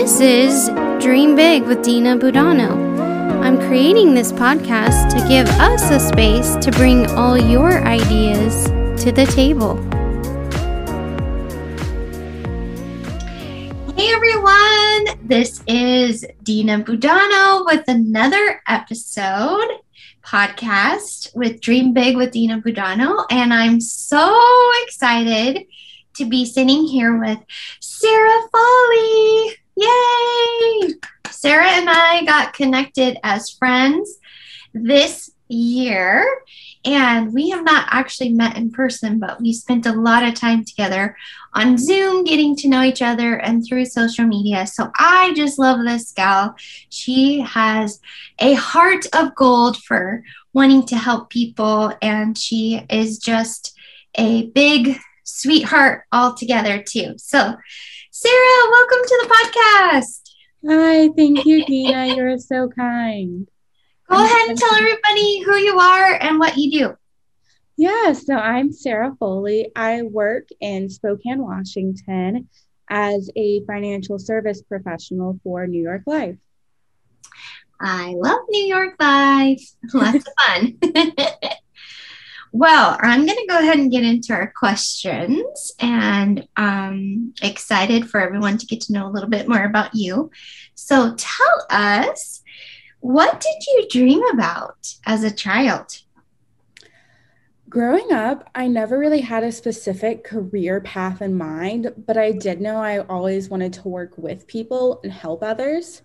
This is Dream Big with Dina Budano. I'm creating this podcast to give us a space to bring all your ideas to the table. Hey everyone, this is Dina Budano with another episode podcast with Dream Big with Dina Budano, and I'm so excited to be sitting here with Sarah Foley. Yay! Sarah and I got connected as friends this year, and we have not actually met in person, but we spent a lot of time together on Zoom getting to know each other and through social media. So I just love this gal. She has a heart of gold for wanting to help people, and she is just a big sweetheart altogether too. So Sarah, welcome to the podcast. Hi, thank you, Dina. You're so kind. Go ahead and tell everybody who you are and what you do. Yeah, so I'm Sarah Foley. I work in Spokane, Washington as a financial service professional for New York Life. I love New York Life. Lots of fun. Well, I'm going to go ahead and get into our questions, and I'm excited for everyone to get to know a little bit more about you. So tell us, what did you dream about as a child? Growing up, I never really had a specific career path in mind, but I did know I always wanted to work with people and help others.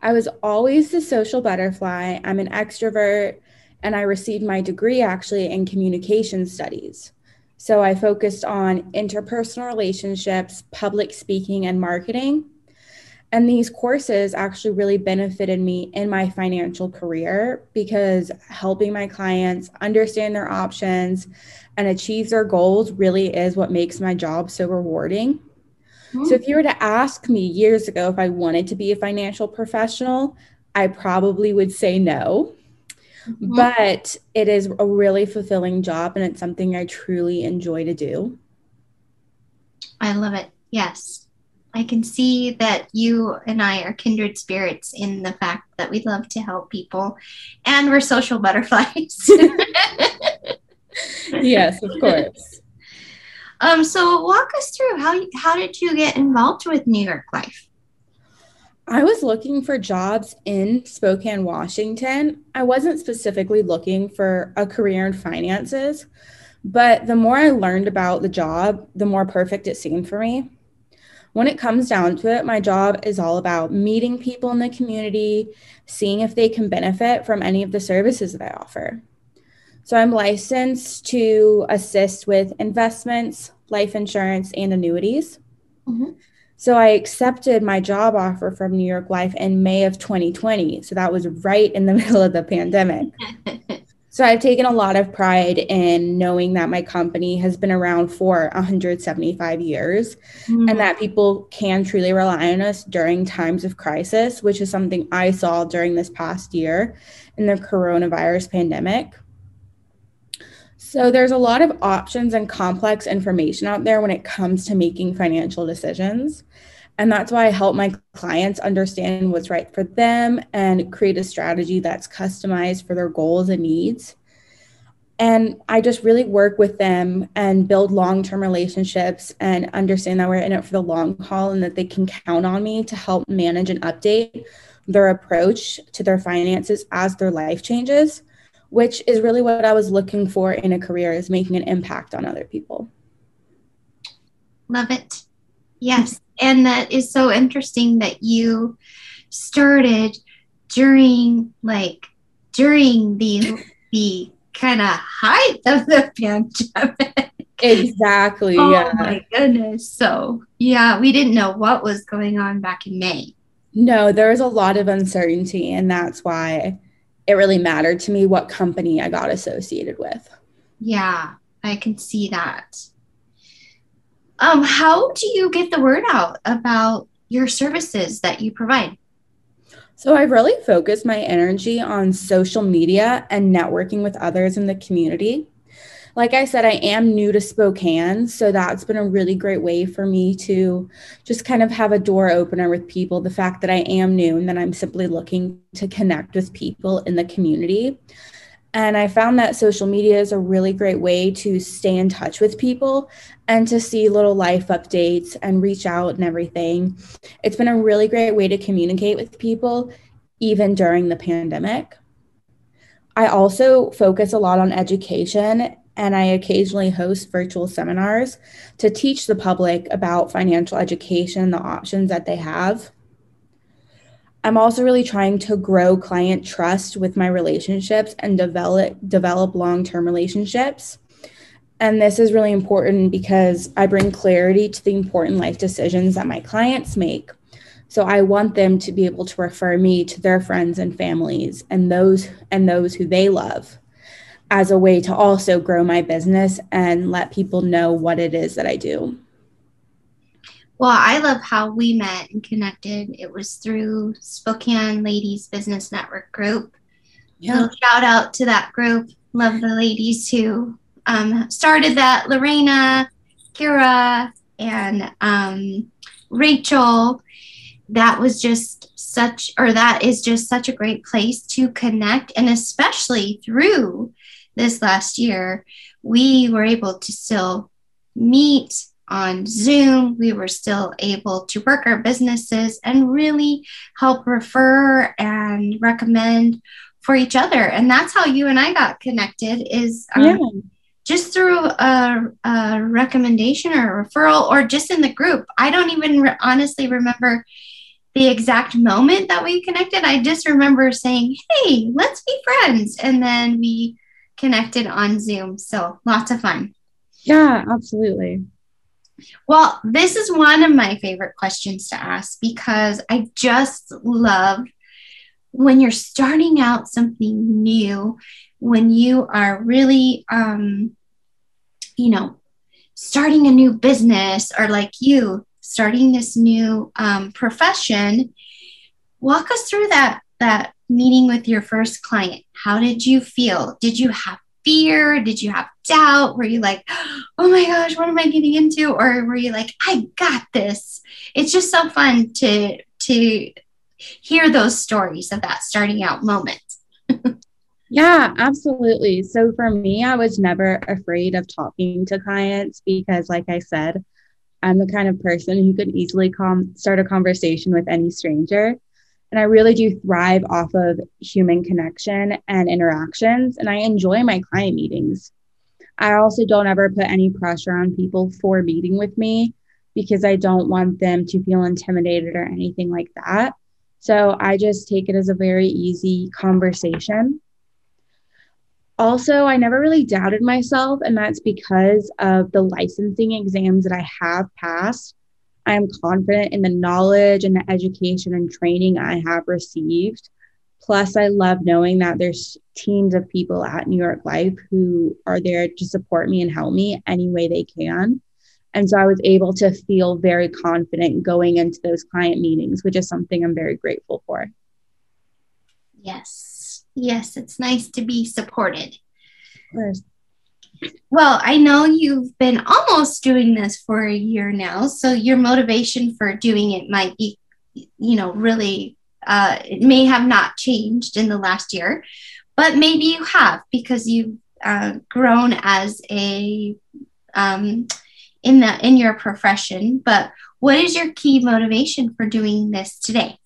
I was always the social butterfly. I'm an extrovert. And I received my degree actually in communication studies. So I focused on interpersonal relationships, public speaking, and marketing. And these courses actually really benefited me in my financial career because helping my clients understand their options and achieve their goals really is what makes my job so rewarding. Mm-hmm. So if you were to ask me years ago if I wanted to be a financial professional, I probably would say no. But it is a really fulfilling job, and it's something I truly enjoy to do. I love it. Yes. I can see that you and I are kindred spirits in the fact that we love to help people, and we're social butterflies. Yes, of course. So walk us through, how did you get involved with New York Life? I was looking for jobs in Spokane, Washington. I wasn't specifically looking for a career in finances, but the more I learned about the job, the more perfect it seemed for me. When it comes down to it, my job is all about meeting people in the community, seeing if they can benefit from any of the services that I offer. So I'm licensed to assist with investments, life insurance, and annuities. Mm-hmm. So I accepted my job offer from New York Life in May of 2020. So that was right in the middle of the pandemic. So I've taken a lot of pride in knowing that my company has been around for 175 years and that people can truly rely on us during times of crisis, which is something I saw during this past year in the coronavirus pandemic. So there's a lot of options and complex information out there when it comes to making financial decisions. And that's why I help my clients understand what's right for them and create a strategy that's customized for their goals and needs. And I just really work with them and build long-term relationships and understand that we're in it for the long haul and that they can count on me to help manage and update their approach to their finances as their life changes, which is really what I was looking for in a career, is making an impact on other people. Love it. Yes. And that is so interesting that you started during the kind of height of the pandemic. Exactly. Oh, yeah. My goodness. So yeah, we didn't know what was going on back in May. No, there was a lot of uncertainty, and that's why it really mattered to me what company I got associated with. Yeah, I can see that. How do you get the word out about your services that you provide? So I've really focused my energy on social media and networking with others in the community. Like I said, I am new to Spokane, so that's been a really great way for me to just kind of have a door opener with people. The fact that I am new and that I'm simply looking to connect with people in the community. And I found that social media is a really great way to stay in touch with people and to see little life updates and reach out and everything. It's been a really great way to communicate with people, even during the pandemic. I also focus a lot on education, and I occasionally host virtual seminars to teach the public about financial education and the options that they have. I'm also really trying to grow client trust with my relationships and develop long-term relationships. And this is really important because I bring clarity to the important life decisions that my clients make. So I want them to be able to refer me to their friends and families and those who they love, as a way to also grow my business and let people know what it is that I do. Well, I love how we met and connected. It was through Spokane Ladies Business Network Group. Yeah. So shout out to that group. Love the ladies who started that. Lorena, Kira, and Rachel. That is just such a great place to connect. And especially through this last year, we were able to still meet on Zoom. We were still able to work our businesses and really help refer and recommend for each other. And that's how you and I got connected, is just through a recommendation or a referral, or just in the group. I don't even honestly remember the exact moment that we connected. I just remember saying, hey, let's be friends. And then we connected on Zoom. So lots of fun. Yeah, absolutely. Well, this is one of my favorite questions to ask, because I just love when you're starting out something new, when you are really, starting a new business, or like you starting this new profession. Walk us through that meeting with your first client. How did you feel? Did you have fear? Did you have doubt? Were you like, oh my gosh, what am I getting into? Or were you like, I got this? It's just so fun to hear those stories of that starting out moment. Yeah, absolutely. So for me, I was never afraid of talking to clients because, like I said, I'm the kind of person who can easily start a conversation with any stranger. And I really do thrive off of human connection and interactions. And I enjoy my client meetings. I also don't ever put any pressure on people for meeting with me because I don't want them to feel intimidated or anything like that. So I just take it as a very easy conversation. Also, I never really doubted myself, and that's because of the licensing exams that I have passed. I am confident in the knowledge and the education and training I have received. Plus, I love knowing that there's teams of people at New York Life who are there to support me and help me any way they can. And so I was able to feel very confident going into those client meetings, which is something I'm very grateful for. Yes. Yes, it's nice to be supported. Well, I know you've been almost doing this for a year now, so your motivation for doing it might be, really, it may have not changed in the last year, but maybe you have, because you've grown as in your profession. But what is your key motivation for doing this today?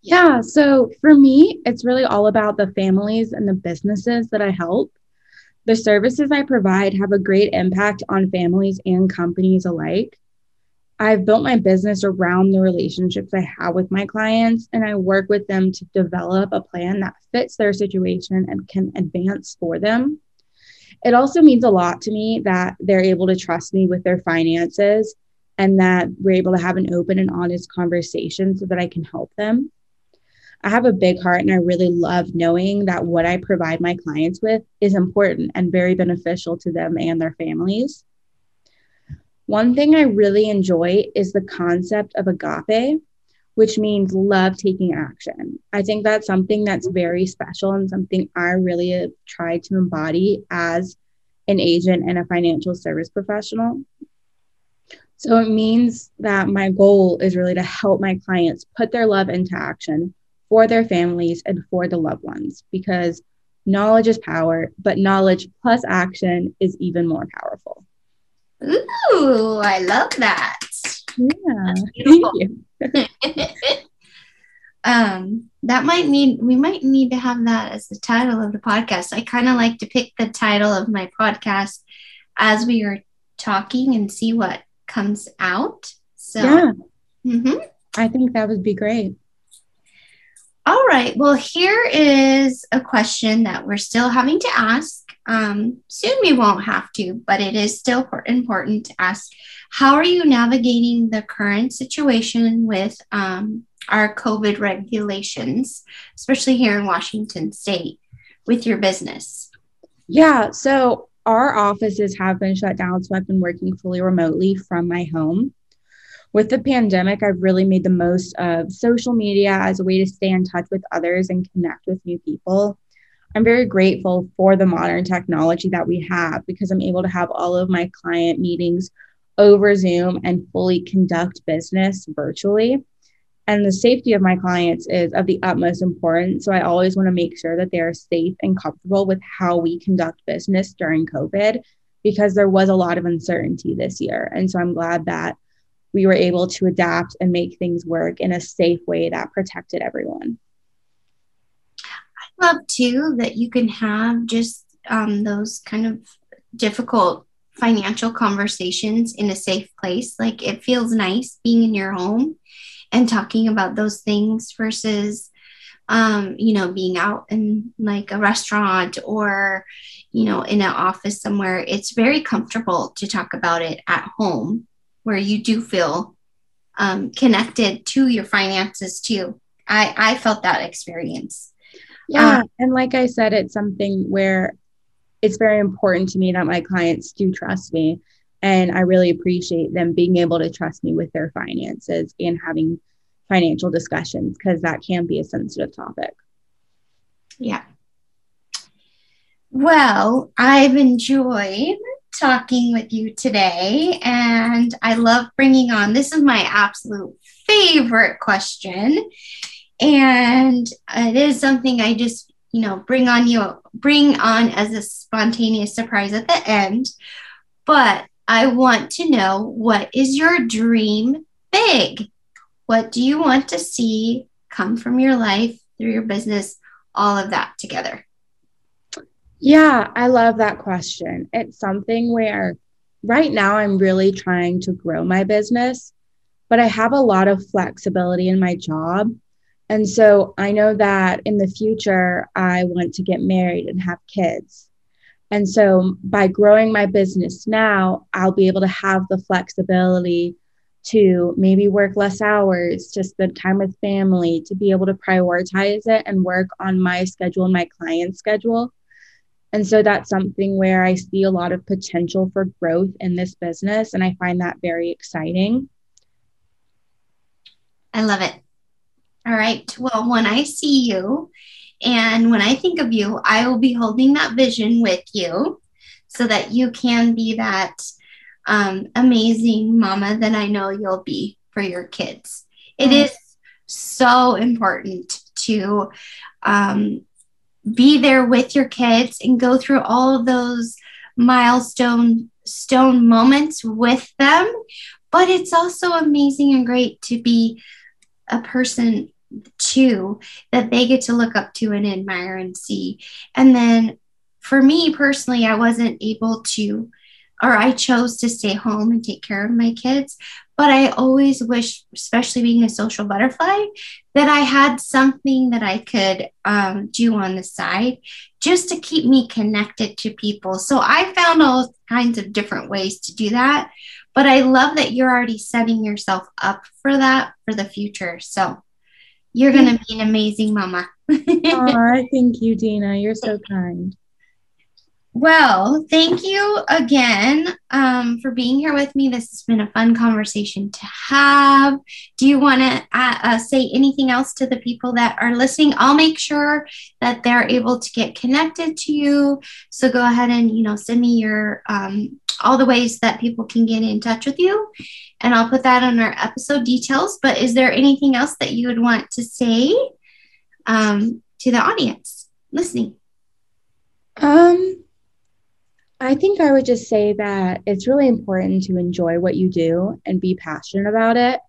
Yeah, so for me, it's really all about the families and the businesses that I help. The services I provide have a great impact on families and companies alike. I've built my business around the relationships I have with my clients, and I work with them to develop a plan that fits their situation and can advance for them. It also means a lot to me that they're able to trust me with their finances and that we're able to have an open and honest conversation so that I can help them. I have a big heart, and I really love knowing that what I provide my clients with is important and very beneficial to them and their families. One thing I really enjoy is the concept of agape, which means love taking action. I think that's something that's very special and something I really have tried to embody as an agent, and a financial service professional. So it means that my goal is really to help my clients put their love into action for their families and for the loved ones, because knowledge is power, but knowledge plus action is even more powerful. Ooh, I love that. Yeah. Thank you. We might need to have that as the title of the podcast. I kind of like to pick the title of my podcast as we are talking and see what comes out. So yeah. Mm-hmm. I think that would be great. All right. Well, here is a question that we're still having to ask. Soon we won't have to, but it is still important to ask. How are you navigating the current situation with our COVID regulations, especially here in Washington State, with your business? Yeah. So our offices have been shut down, so I've been working fully remotely from my home. With the pandemic, I've really made the most of social media as a way to stay in touch with others and connect with new people. I'm very grateful for the modern technology that we have, because I'm able to have all of my client meetings over Zoom and fully conduct business virtually. And the safety of my clients is of the utmost importance. So I always want to make sure that they are safe and comfortable with how we conduct business during COVID, because there was a lot of uncertainty this year. And so I'm glad that we were able to adapt and make things work in a safe way that protected everyone. I love too that you can have just those kind of difficult financial conversations in a safe place. Like, it feels nice being in your home and talking about those things versus, being out in like a restaurant or, in an office somewhere. It's very comfortable to talk about it at home, where you do feel connected to your finances too. I felt that experience. Yeah. And like I said, it's something where it's very important to me that my clients do trust me. And I really appreciate them being able to trust me with their finances and having financial discussions, because that can be a sensitive topic. Yeah. Well, I've enjoyed talking with you today, and I love bringing on, this is my absolute favorite question, and it is something I just, bring on as a spontaneous surprise at the end. But I want to know, what is your dream big? What do you want to see come from your life, through your business, all of that together? Yeah, I love that question. It's something where right now I'm really trying to grow my business, but I have a lot of flexibility in my job. And so I know that in the future, I want to get married and have kids. And so by growing my business now, I'll be able to have the flexibility to maybe work less hours, to spend time with family, to be able to prioritize it and work on my schedule and my client's schedule. And so that's something where I see a lot of potential for growth in this business, and I find that very exciting. I love it. All right. Well, when I see you and when I think of you, I will be holding that vision with you so that you can be that amazing mama that I know you'll be for your kids. It is so important to be there with your kids and go through all of those milestone moments with them. But it's also amazing and great to be a person too that they get to look up to and admire and see. And then for me personally, I wasn't able to, or I chose to stay home and take care of my kids. But I always wish, especially being a social butterfly, that I had something that I could do on the side just to keep me connected to people. So I found all kinds of different ways to do that. But I love that you're already setting yourself up for that for the future. So you're going to be an amazing mama. All right. Thank you, Dina. You're so kind. Well, thank you again for being here with me. This has been a fun conversation to have. Do you want to say anything else to the people that are listening? I'll make sure that they're able to get connected to you. So go ahead and, send me your all the ways that people can get in touch with you. And I'll put that on our episode details. But is there anything else that you would want to say to the audience listening? I think I would just say that it's really important to enjoy what you do and be passionate about it.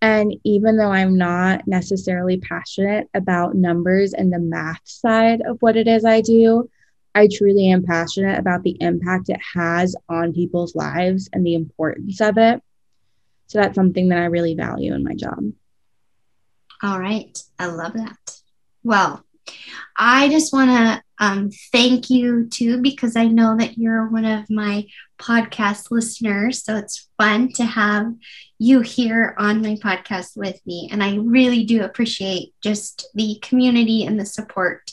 And even though I'm not necessarily passionate about numbers and the math side of what it is I do, I truly am passionate about the impact it has on people's lives and the importance of it. So that's something that I really value in my job. All right. I love that. Well, I just want to thank you too, because I know that you're one of my podcast listeners. So it's fun to have you here on my podcast with me. And I really do appreciate just the community and the support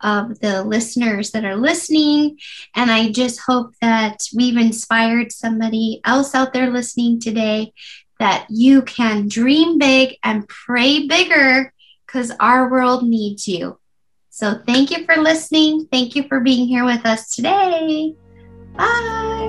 of the listeners that are listening. And I just hope that we've inspired somebody else out there listening today, that you can dream big and pray bigger, because our world needs you. So thank you for listening. Thank you for being here with us today. Bye.